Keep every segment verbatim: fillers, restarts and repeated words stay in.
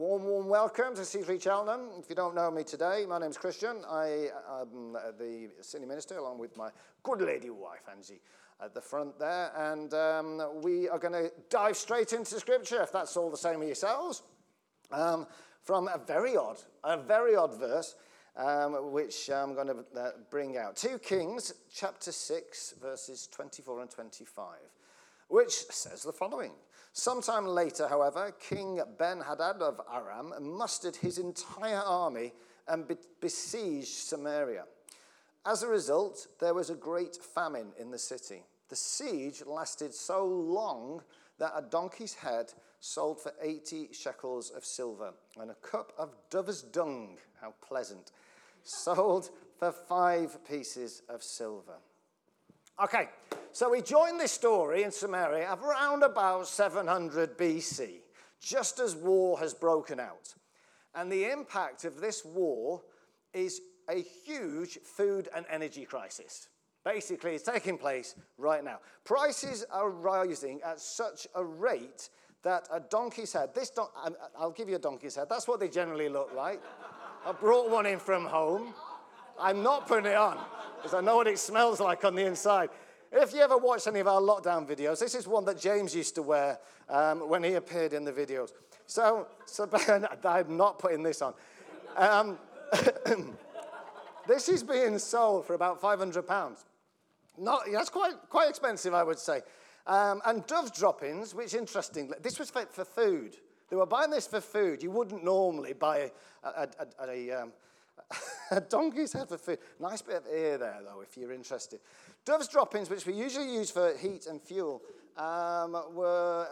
warm, warm welcome to C three Cheltenham. If you don't know me today, my name's Christian. I am the senior minister, along with my good lady wife, Angie, at the front there. And um, we are going to dive straight into Scripture, if that's all the same with yourselves, um, from a very odd, a very odd verse, um, which I'm going to uh, bring out. Second Kings, chapter six, verses twenty-four and twenty-five. Which says the following. Sometime later, however, King Ben-Hadad of Aram mustered his entire army and be- besieged Samaria. As a result, there was a great famine in the city. The siege lasted so long that a donkey's head sold for eighty shekels of silver and a cup of dove's dung, how pleasant, sold for five pieces of silver. Okay, so we join this story in Samaria around about seven hundred B C, just as war has broken out. And the impact of this war is a huge food and energy crisis. Basically, it's taking place right now. Prices are rising at such a rate that a donkey's head, this don- I'll give you a donkey's head, that's what they generally look like. I brought one in from home. I'm not putting it on, because I know what it smells like on the inside. If you ever watched any of our lockdown videos, this is one that James used to wear um, when he appeared in the videos. So, so I'm not putting this on. Um, this is being sold for about five hundred pounds. Not, that's quite, quite expensive, I would say. Um, and dove droppings, which interestingly, this was for, for food. They were buying this for food. You wouldn't normally buy a... a, a, a um, a donkey's head for food. Nice bit of ear there, though, if you're interested. Dove's droppings, which we usually use for heat and fuel, um, were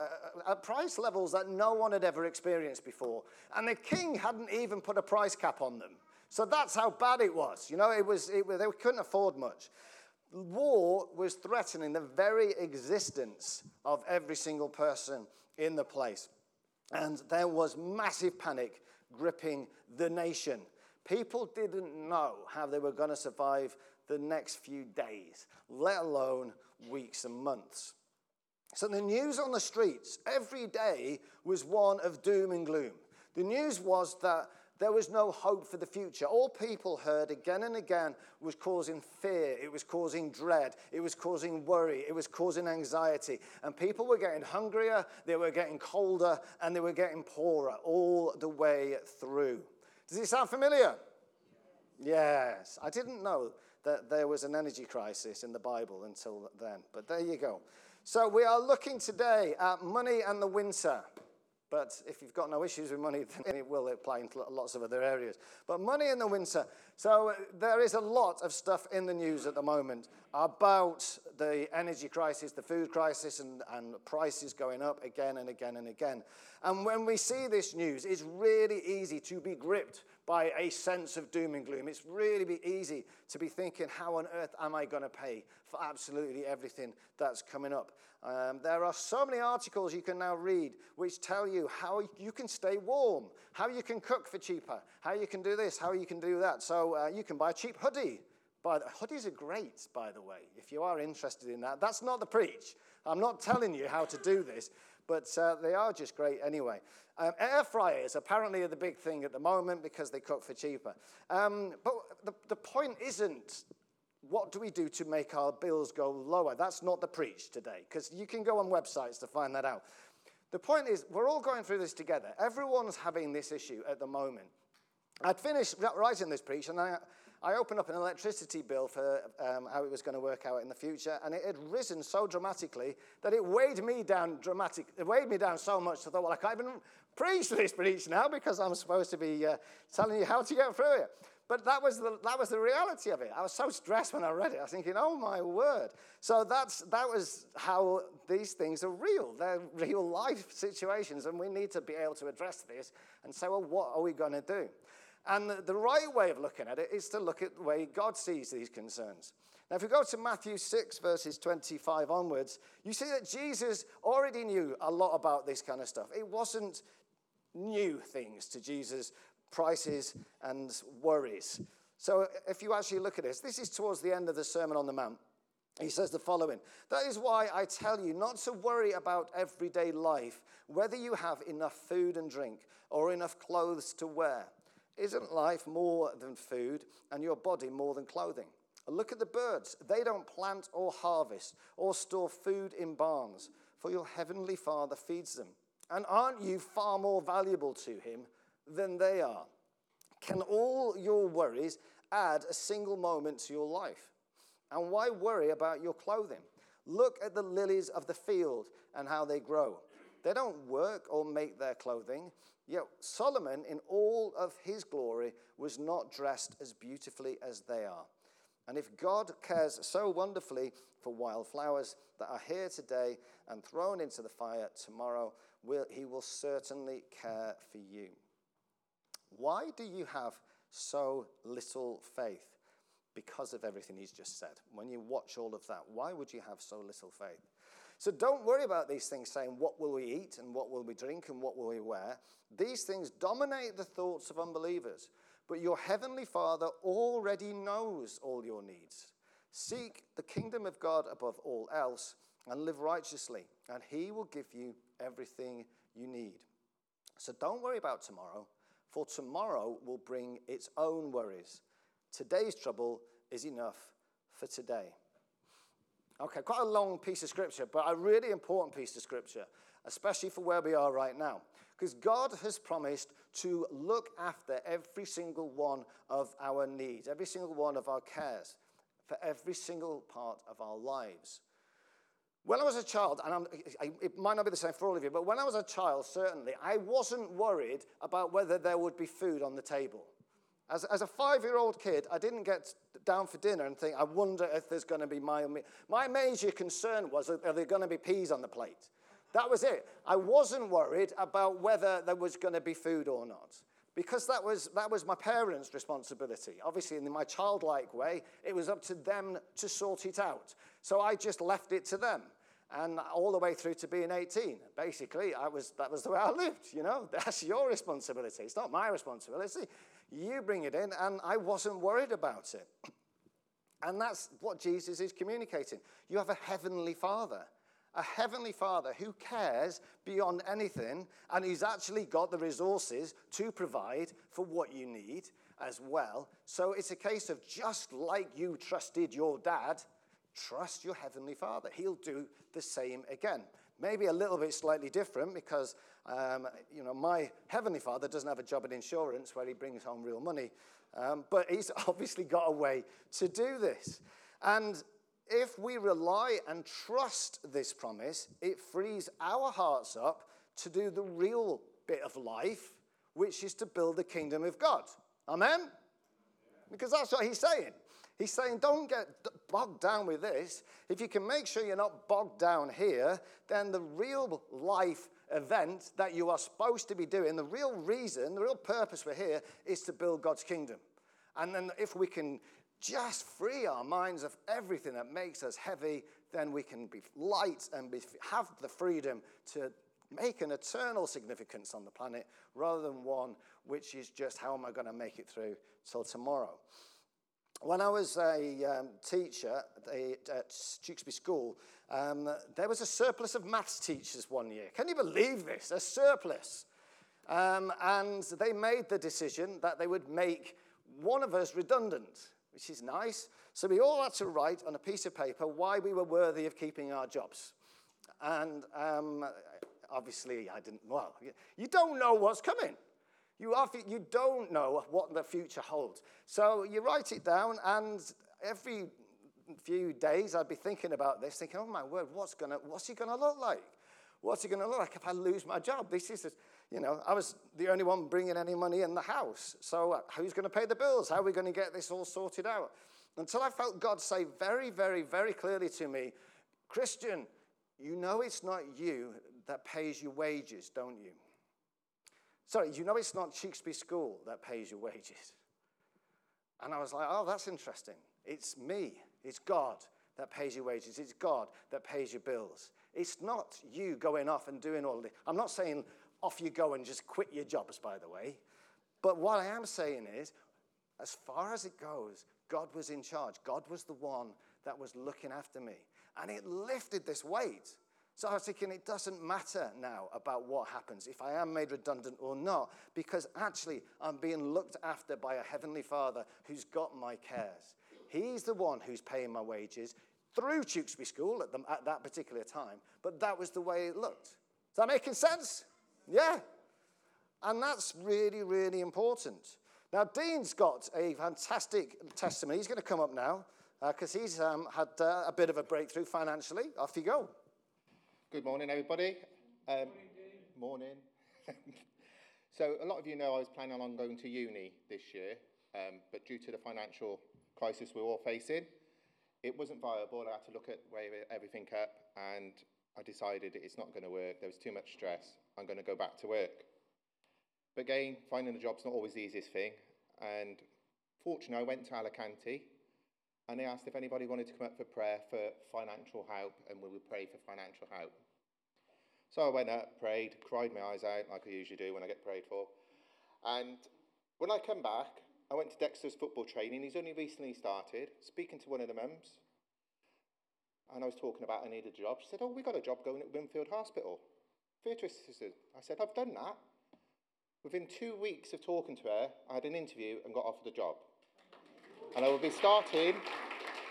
at price levels that no one had ever experienced before. And the king hadn't even put a price cap on them. So that's how bad it was. You know, it was, it, they couldn't afford much. War was threatening the very existence of every single person in the place. And there was massive panic gripping the nation. People didn't know how they were going to survive the next few days, let alone weeks and months. So the news on the streets every day was one of doom and gloom. The news was that there was no hope for the future. All people heard again and again was causing fear. It was causing dread. It was causing worry. It was causing anxiety. And people were getting hungrier, they were getting colder, and they were getting poorer all the way through. Does it sound familiar? Yes. yes. I didn't know that there was an energy crisis in the Bible until then, but there you go. So we are looking today at money and the winter. But if you've got no issues with money, then it will apply in lots of other areas. But money and the winter. So there is a lot of stuff in the news at the moment about the energy crisis, the food crisis, and, and prices going up again and again and again. And when we see this news, it's really easy to be gripped by a sense of doom and gloom. It's really easy to be thinking, how on earth am I going to pay for absolutely everything that's coming up? Um, there are so many articles you can now read which tell you how you can stay warm, how you can cook for cheaper, how you can do this, how you can do that. So uh, you can buy a cheap hoodie. By the, hoodies are great, by the way, if you are interested in that. That's not the preach. I'm not telling you how to do this, but uh, they are just great anyway. Um, air fryers apparently are the big thing at the moment because they cook for cheaper. Um, but the, the point isn't, what do we do to make our bills go lower? That's not the preach today, because you can go on websites to find that out. The point is, we're all going through this together. Everyone's having this issue at the moment. I'd finished writing this preach, and I, I opened up an electricity bill for um, how it was going to work out in the future, and it had risen so dramatically that it weighed me down dramatic. It weighed me down so much that I thought, well, I can't even preach this preach now because I'm supposed to be uh, telling you how to get through it. But that was the that was the reality of it. I was so stressed when I read it. I was thinking, oh my word. So that's that was how these things are real. They're real life situations, and we need to be able to address this and say, well, what are we going to do? And the, the right way of looking at it is to look at the way God sees these concerns. Now, if we go to Matthew six, verses twenty-five onwards, you see that Jesus already knew a lot about this kind of stuff. It wasn't new things to Jesus. Prices and worries. So if you actually look at this, this is towards the end of the Sermon on the Mount. He says the following: that is why I tell you not to worry about everyday life, whether you have enough food and drink or enough clothes to wear. Isn't life more than food and your body more than clothing? Look at the birds. They don't plant or harvest or store food in barns, for your heavenly Father feeds them. And aren't you far more valuable to him than they are? Can all your worries add a single moment to your life? And why worry about your clothing? Look at the lilies of the field and how they grow. They don't work or make their clothing. Yet Solomon, in all of his glory, was not dressed as beautifully as they are. And if God cares so wonderfully for wildflowers that are here today and thrown into the fire tomorrow, will, he will certainly care for you. Why do you have so little faith? Because of everything he's just said. When you watch all of that, why would you have so little faith? So don't worry about these things saying, what will we eat and what will we drink and what will we wear? These things dominate the thoughts of unbelievers. But your heavenly Father already knows all your needs. Seek the kingdom of God above all else and live righteously, and he will give you everything you need. So don't worry about tomorrow, for tomorrow will bring its own worries. Today's trouble is enough for today. Okay, quite a long piece of scripture, but a really important piece of scripture, especially for where we are right now. Because God has promised to look after every single one of our needs, every single one of our cares, for every single part of our lives. When I was a child, and I'm, it might not be the same for all of you, but when I was a child, certainly, I wasn't worried about whether there would be food on the table. As, as a five-year-old kid, I didn't get down for dinner and think, I wonder if there's going to be my meal. My major concern was, are there going to be peas on the plate? That was it. I wasn't worried about whether there was going to be food or not, because that was that was my parents' responsibility. Obviously, in my childlike way, it was up to them to sort it out. So I just left it to them. And all the way through to being eighteen, basically, I was that was the way I lived. You know, that's your responsibility. It's not my responsibility. You bring it in, and I wasn't worried about it. And that's what Jesus is communicating. You have a heavenly Father, a heavenly Father who cares beyond anything, and he's actually got the resources to provide for what you need as well. So it's a case of just like you trusted your dad, trust your heavenly Father. He'll do the same again. Maybe a little bit slightly different because, um, you know, my heavenly Father doesn't have a job in insurance where he brings home real money. Um, but he's obviously got a way to do this. And if we rely and trust this promise, it frees our hearts up to do the real bit of life, which is to build the kingdom of God. Amen? Because that's what he's saying. He's saying, don't get bogged down with this. If you can make sure you're not bogged down here, then the real life event that you are supposed to be doing, the real reason, the real purpose we're here, is to build God's kingdom. And then if we can just free our minds of everything that makes us heavy, then we can be light and be, have the freedom to make an eternal significance on the planet rather than one which is just, how am I going to make it through till tomorrow? When I was a um, teacher at Tewksbury School, um, there was a surplus of maths teachers one year. Can you believe this? A surplus. Um, and they made the decision that they would make one of us redundant, which is nice. So we all had to write on a piece of paper why we were worthy of keeping our jobs. And um, obviously I didn't, well, you don't know what's coming. You, are, you don't know what the future holds. So you write it down, and every few days I'd be thinking about this, thinking, oh, my word, what's gonna, what's it going to look like? What's it going to look like if I lose my job? This is, you know, I was the only one bringing any money in the house. So who's going to pay the bills? How are we going to get this all sorted out? Until I felt God say very, very, very clearly to me, Christian, you know it's not you that pays your wages, don't you? Sorry, you know it's not Tewksbury School that pays your wages. And I was like, oh, that's interesting. It's me. It's God that pays your wages. It's God that pays your bills. It's not you going off and doing all of this. I'm not saying off you go and just quit your jobs, by the way. But what I am saying is, as far as it goes, God was in charge. God was the one that was looking after me. And it lifted this weight. So I was thinking, it doesn't matter now about what happens, if I am made redundant or not, because actually I'm being looked after by a heavenly Father who's got my cares. He's the one who's paying my wages through Tewksbury School at, the, at that particular time, but that was the way it looked. Is that making sense? Yeah. And that's really, really important. Now, Dean's got a fantastic testimony. He's going to come up now because uh, he's um, had uh, a bit of a breakthrough financially. Off you go. Good morning, everybody. Um, morning. morning. So a lot of you know I was planning on going to uni this year, um, but due to the financial crisis we were all facing, it wasn't viable. I had to look at weighing everything up, and I decided it's not going to work. There was too much stress. I'm going to go back to work. But again, finding a job's not always the easiest thing. And fortunately, I went to Alicante, and they asked if anybody wanted to come up for prayer for financial help, and we would pray for financial help. So I went up, prayed, cried my eyes out, like I usually do when I get prayed for. And when I come back, I went to Dexter's football training. He's only recently started, speaking to one of the mums. And I was talking about I needed a job. She said, oh, we got a job going at Winfield Hospital. Theatre assistant. I said, I've done that. Within two weeks of talking to her, I had an interview and got offered a job. And I will be starting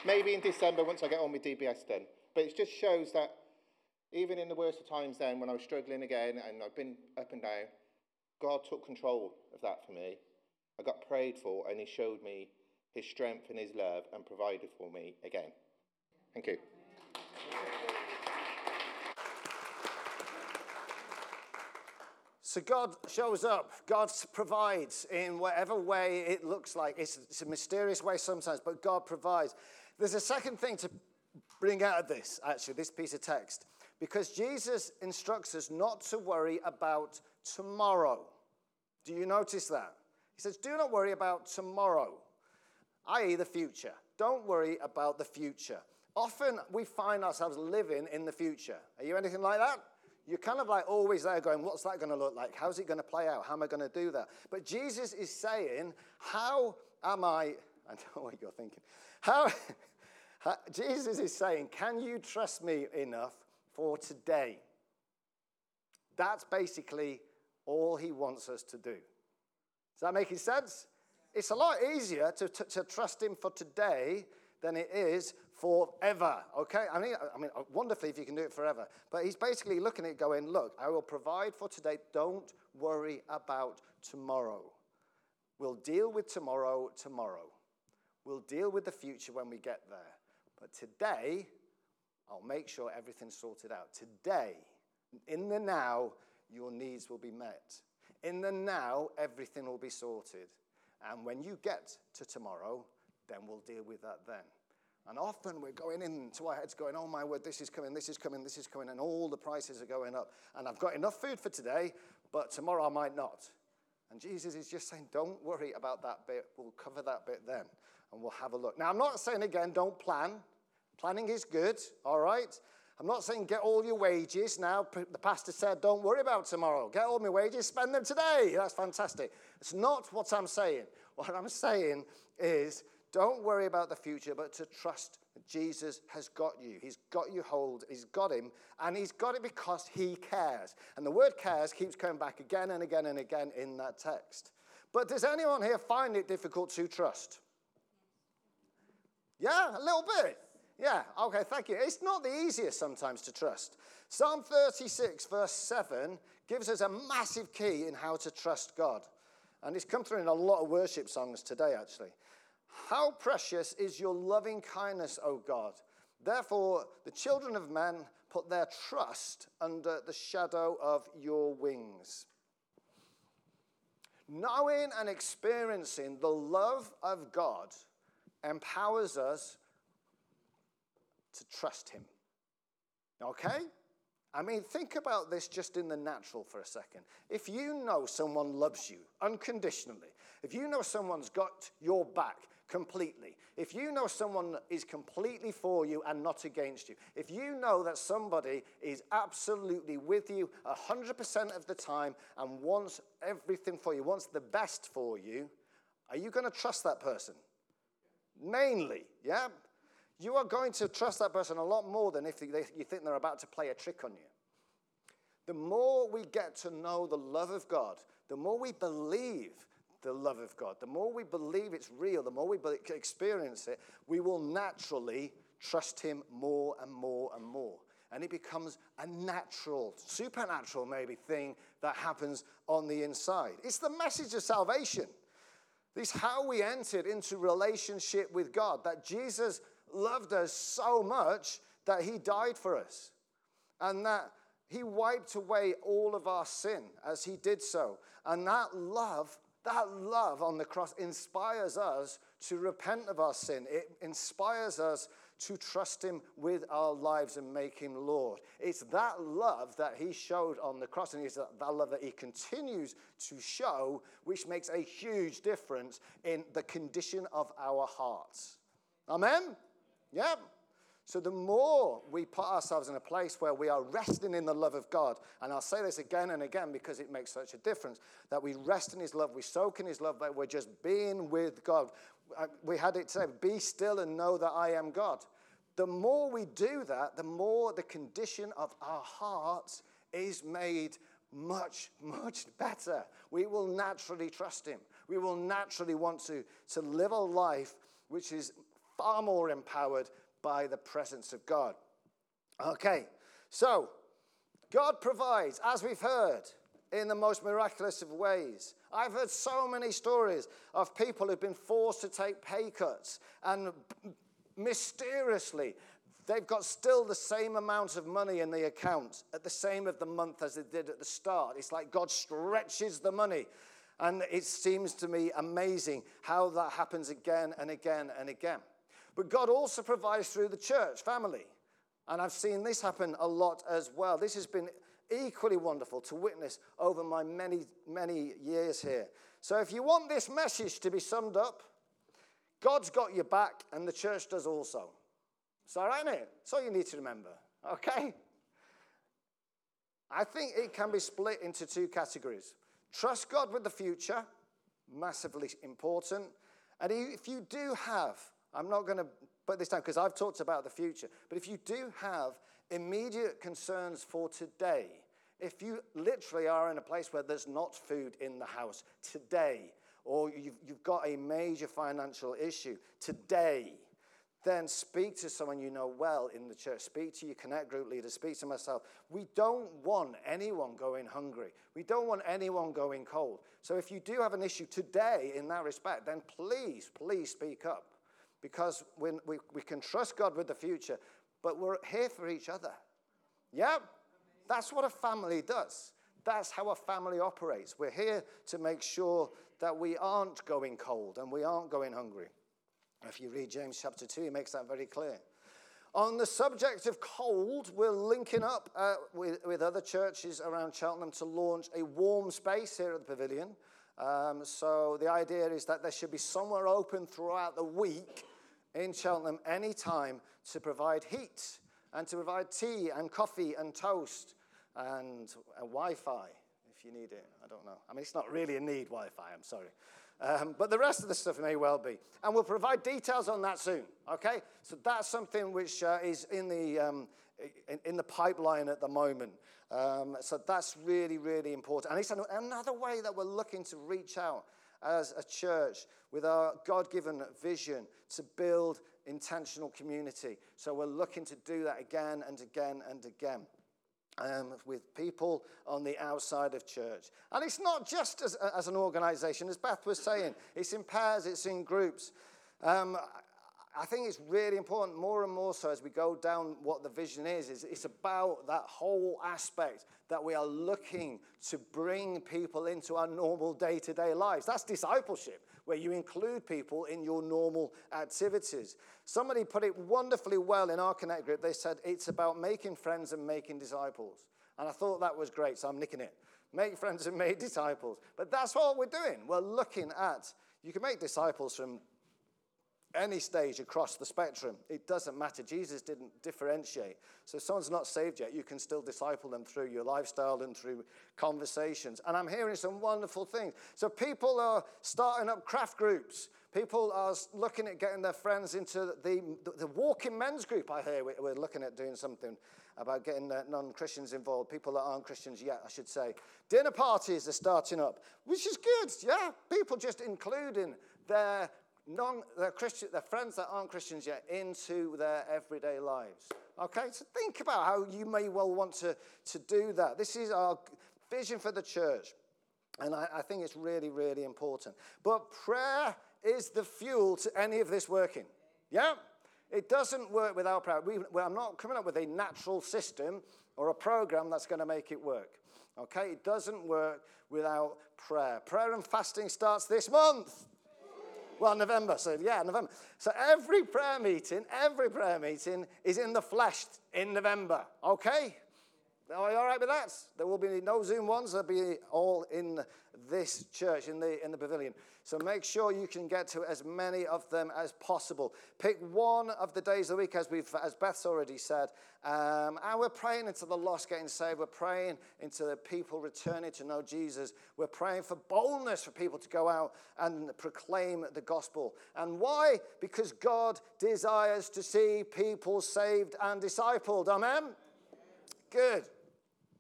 maybe in December once I get all my D B S done. But it just shows that even in the worst of times then, when I was struggling again and I've been up and down, God took control of that for me. I got prayed for and he showed me his strength and his love and provided for me again. Thank you. So God shows up, God provides in whatever way it looks like. It's, it's a mysterious way sometimes, but God provides. There's a second thing to bring out of this, actually, this piece of text, because Jesus instructs us not to worry about tomorrow. Do you notice that? He says, do not worry about tomorrow, that is the future. Don't worry about the future. Often we find ourselves living in the future. Are you anything like that? You're kind of like always there going, what's that going to look like? How's it going to play out? How am I going to do that? But Jesus is saying, how am I, I don't know what you're thinking. How, Jesus is saying, can you trust me enough for today? That's basically all he wants us to do. Is that making sense? It's a lot easier to, to, to trust him for today than it is forever, okay? I mean, I mean, wonderfully if you can do it forever. But he's basically looking at it going, look, I will provide for today. Don't worry about tomorrow. We'll deal with tomorrow tomorrow. We'll deal with the future when we get there. But today, I'll make sure everything's sorted out. Today, in the now, your needs will be met. In the now, everything will be sorted. And when you get to tomorrow, then we'll deal with that then. And often we're going into our heads going, oh my word, this is coming, this is coming, this is coming, and all the prices are going up. And I've got enough food for today, but tomorrow I might not. And Jesus is just saying, don't worry about that bit. We'll cover that bit then, and we'll have a look. Now, I'm not saying, again, don't plan. Planning is good, all right? I'm not saying get all your wages. Now, the pastor said, don't worry about tomorrow. Get all my wages, spend them today. That's fantastic. It's not what I'm saying. What I'm saying is, don't worry about the future, but to trust that Jesus has got you. He's got you hold. He's got him, and he's got it because he cares. And the word cares keeps coming back again and again and again in that text. But does anyone here find it difficult to trust? Yeah, a little bit. Yeah, okay, thank you. It's not the easiest sometimes to trust. Psalm thirty-six, verse seven, gives us a massive key in how to trust God. And it's come through in a lot of worship songs today, actually. How precious is your loving kindness, O God. Therefore, the children of men put their trust under the shadow of your wings. Knowing and experiencing the love of God empowers us to trust him. Okay? I mean, think about this just in the natural for a second. If you know someone loves you unconditionally, if you know someone's got your back completely, if you know someone is completely for you and not against you, if you know that somebody is absolutely with you one hundred percent of the time and wants everything for you, wants the best for you, are you going to trust that person? Mainly, yeah? you are going to trust that person a lot more than if they, you think they're about to play a trick on you. The more we get to know the love of God, the more we believe the love of God, the more we believe it's real, the more we experience it, we will naturally trust him more and more and more. And it becomes a natural, supernatural maybe thing that happens on the inside. It's the message of salvation. It's how we entered into relationship with God, that Jesus loved us so much that he died for us, and that he wiped away all of our sin as he did so. And that love, that love on the cross inspires us to repent of our sin. It inspires us to trust him with our lives and make him Lord. It's that love that he showed on the cross, and it's that love that he continues to show, which makes a huge difference in the condition of our hearts. Amen? Yep. So the more we put ourselves in a place where we are resting in the love of God, and I'll say this again and again because it makes such a difference, that we rest in his love, we soak in his love, that we're just being with God. We had it said, be still and know that I am God. The more we do that, the more the condition of our hearts is made much, much better. We will naturally trust him. We will naturally want to, to live a life which is far more empowered by the presence of God. Okay, so God provides, as we've heard, in the most miraculous of ways. I've heard so many stories of people who've been forced to take pay cuts, and mysteriously they've got still the same amount of money in the account at the same of the month as they did at the start. It's like God stretches the money, and it seems to me amazing how that happens again and again and again. But God also provides through the church family, and I've seen this happen a lot as well. This has been equally wonderful to witness over my many, many years here. So if you want this message to be summed up, God's got your back and the church does also. It's all right, isn't it? That's all you need to remember, okay? I think it can be split into two categories. Trust God with the future, massively important. And if you do have, I'm not going to put this down because I've talked about the future, but if you do have immediate concerns for today, if you literally are in a place where there's not food in the house today, or you've, you've got a major financial issue today, then speak to someone you know well in the church. Speak to your Connect group leader. Speak to myself. We don't want anyone going hungry. We don't want anyone going cold. So if you do have an issue today in that respect, then please, please speak up, because when we, we can trust God with the future, but we're here for each other. Yeah? That's what a family does. That's how a family operates. We're here to make sure that we aren't going cold and we aren't going hungry. If you read James chapter two, he makes that very clear. On the subject of cold, we're linking up uh, with, with other churches around Cheltenham to launch a warm space here at the Pavilion. Um, so the idea is that there should be somewhere open throughout the week in Cheltenham any time to provide heat and to provide tea and coffee and toast and uh, Wi-Fi if you need it. I don't know. I mean, it's not really a need, Wi-Fi, I'm sorry. Um, but the rest of the stuff may well be. And we'll provide details on that soon, okay? So that's something which uh, is in the um, in, in the pipeline at the moment. Um, so that's really, really important. And it's an, another way that we're looking to reach out as a church with our God-given vision to build intentional community. So we're looking to do that again and again and again um, with people on the outside of church. And it's not just as, as an organization, as Beth was saying. It's in pairs, it's in groups. Um, I think it's really important, more and more so as we go down what the vision is, is it's about that whole aspect that we are looking to bring people into our normal day-to-day lives. That's discipleship, where you include people in your normal activities. Somebody put it wonderfully well in our Connect group. They said it's about making friends and making disciples. And I thought that was great, so I'm nicking it. Make friends and make disciples. But that's what we're doing. We're looking at, you can make disciples from any stage across the spectrum. It doesn't matter. Jesus didn't differentiate. So if someone's not saved yet, you can still disciple them through your lifestyle and through conversations. And I'm hearing some wonderful things. So people are starting up craft groups. People are looking at getting their friends into the, the, the walking men's group. I hear we're looking at doing something about getting non-Christians involved, people that aren't Christians yet, I should say. Dinner parties are starting up, which is good, yeah. People just including their non, their Christian, their friends that aren't Christians yet into their everyday lives. Okay, so think about how you may well want to, to do that. This is our vision for the church, and I, I think it's really, really important. But prayer is the fuel to any of this working. Yeah? It doesn't work without prayer. We, well, I'm not coming up with a natural system or a program that's going to make it work. Okay? It doesn't work without prayer. Prayer and fasting starts this month. Well, November. So, yeah, November. So every prayer meeting, every prayer meeting is in the flesh in November. Okay? Are you all right with that? There will be no Zoom ones. They'll be all in this church, in the in the pavilion. So make sure you can get to as many of them as possible. Pick one of the days of the week, as we've as Beth's already said. Um, and we're praying into the lost getting saved. We're praying into the people returning to know Jesus. We're praying for boldness for people to go out and proclaim the gospel. And why? Because God desires to see people saved and discipled. Amen? Good.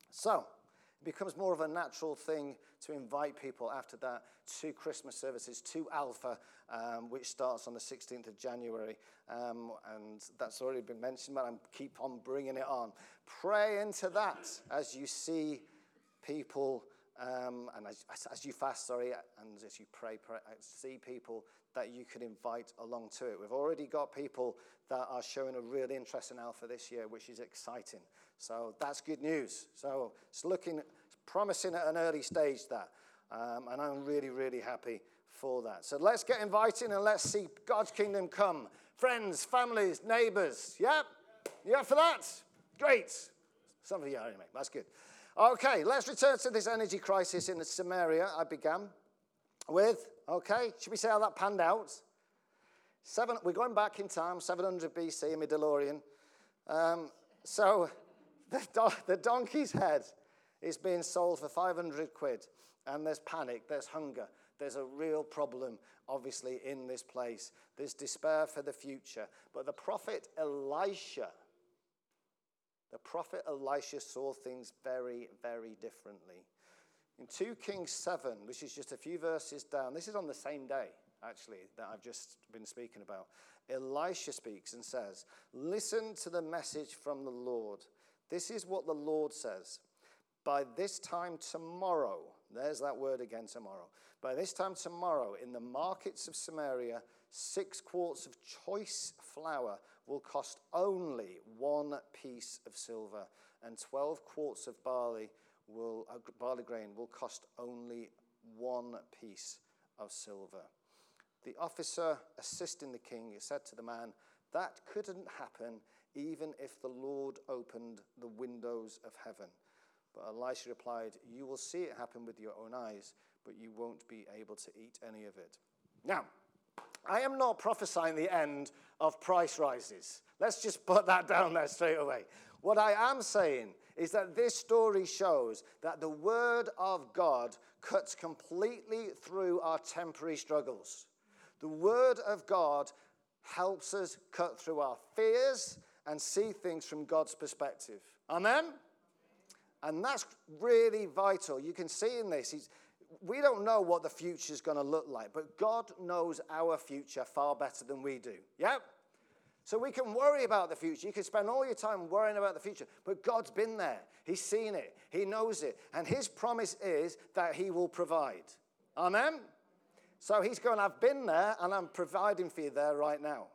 So it becomes more of a natural thing to invite people after that to Christmas services, to Alpha, um, which starts on the sixteenth of January. Um, and that's already been mentioned, but I keep on bringing it on. Pray into that as you see people, um, and as, as you fast, sorry, and as you pray, pray, see people that you could invite along to it. We've already got people that are showing a real interest in Alpha this year, which is exciting. So that's good news. So it's looking it's promising at an early stage, that. Um, and I'm really, really happy for that. So let's get inviting and let's see God's kingdom come. Friends, families, neighbors. Yep. Yeah, for that? Great. Some of you are anyway. That's good. Okay, let's return to this energy crisis in Samaria I began with. Okay, should we see how that panned out? Seven. We're going back in time, seven hundred B C in my DeLorean. Um, so... The, don- the donkey's head is being sold for five hundred quid, and there's panic, there's hunger, there's a real problem, obviously, in this place. There's despair for the future. But the prophet Elisha, the prophet Elisha saw things very, very differently. In two Kings seven, which is just a few verses down, this is on the same day, actually, that I've just been speaking about, Elisha speaks and says, "Listen to the message from the Lord. This is what the Lord says. By this time tomorrow," there's that word again, tomorrow. "By this time tomorrow, in the markets of Samaria, six quarts of choice flour will cost only one piece of silver, and twelve quarts of barley will uh, barley grain will cost only one piece of silver." The officer assisting the king said to the man, "That couldn't happen, even if the Lord opened the windows of heaven." But Elisha replied, "You will see it happen with your own eyes, but you won't be able to eat any of it." Now, I am not prophesying the end of price rises. Let's just put that down there straight away. What I am saying is that this story shows that the word of God cuts completely through our temporary struggles. The word of God helps us cut through our fears and see things from God's perspective. Amen? And that's really vital. You can see in this, he's, we don't know what the future is going to look like, but God knows our future far better than we do. Yep? So we can worry about the future. You can spend all your time worrying about the future, but God's been there. He's seen it. He knows it. And his promise is that he will provide. Amen? So he's going, "I've been there, and I'm providing for you there right now."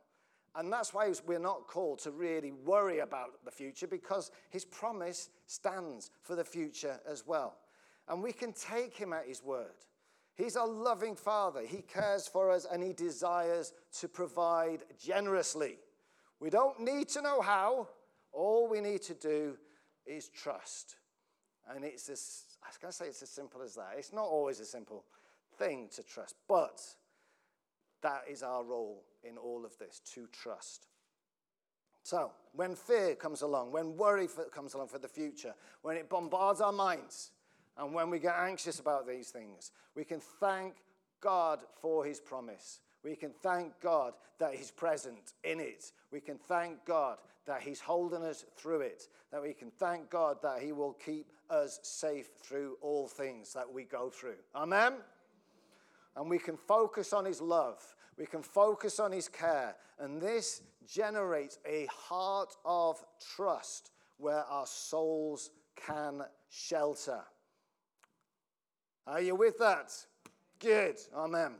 And that's why we're not called to really worry about the future, because his promise stands for the future as well. And we can take him at his word. He's a loving father. He cares for us, and he desires to provide generously. We don't need to know how. All we need to do is trust. And it's as, I was going to say it's as simple as that. It's not always a simple thing to trust, but That is our role in all of this, to trust. So when fear comes along, when worry for, comes along for the future, when it bombards our minds, and when we get anxious about these things, we can thank God for his promise. We can thank God that he's present in it. We can thank God that he's holding us through it, that we can thank God that he will keep us safe through all things that we go through. Amen? And we can focus on his love. We can focus on his care. And this generates a heart of trust where our souls can shelter. Are you with that? Good. Amen.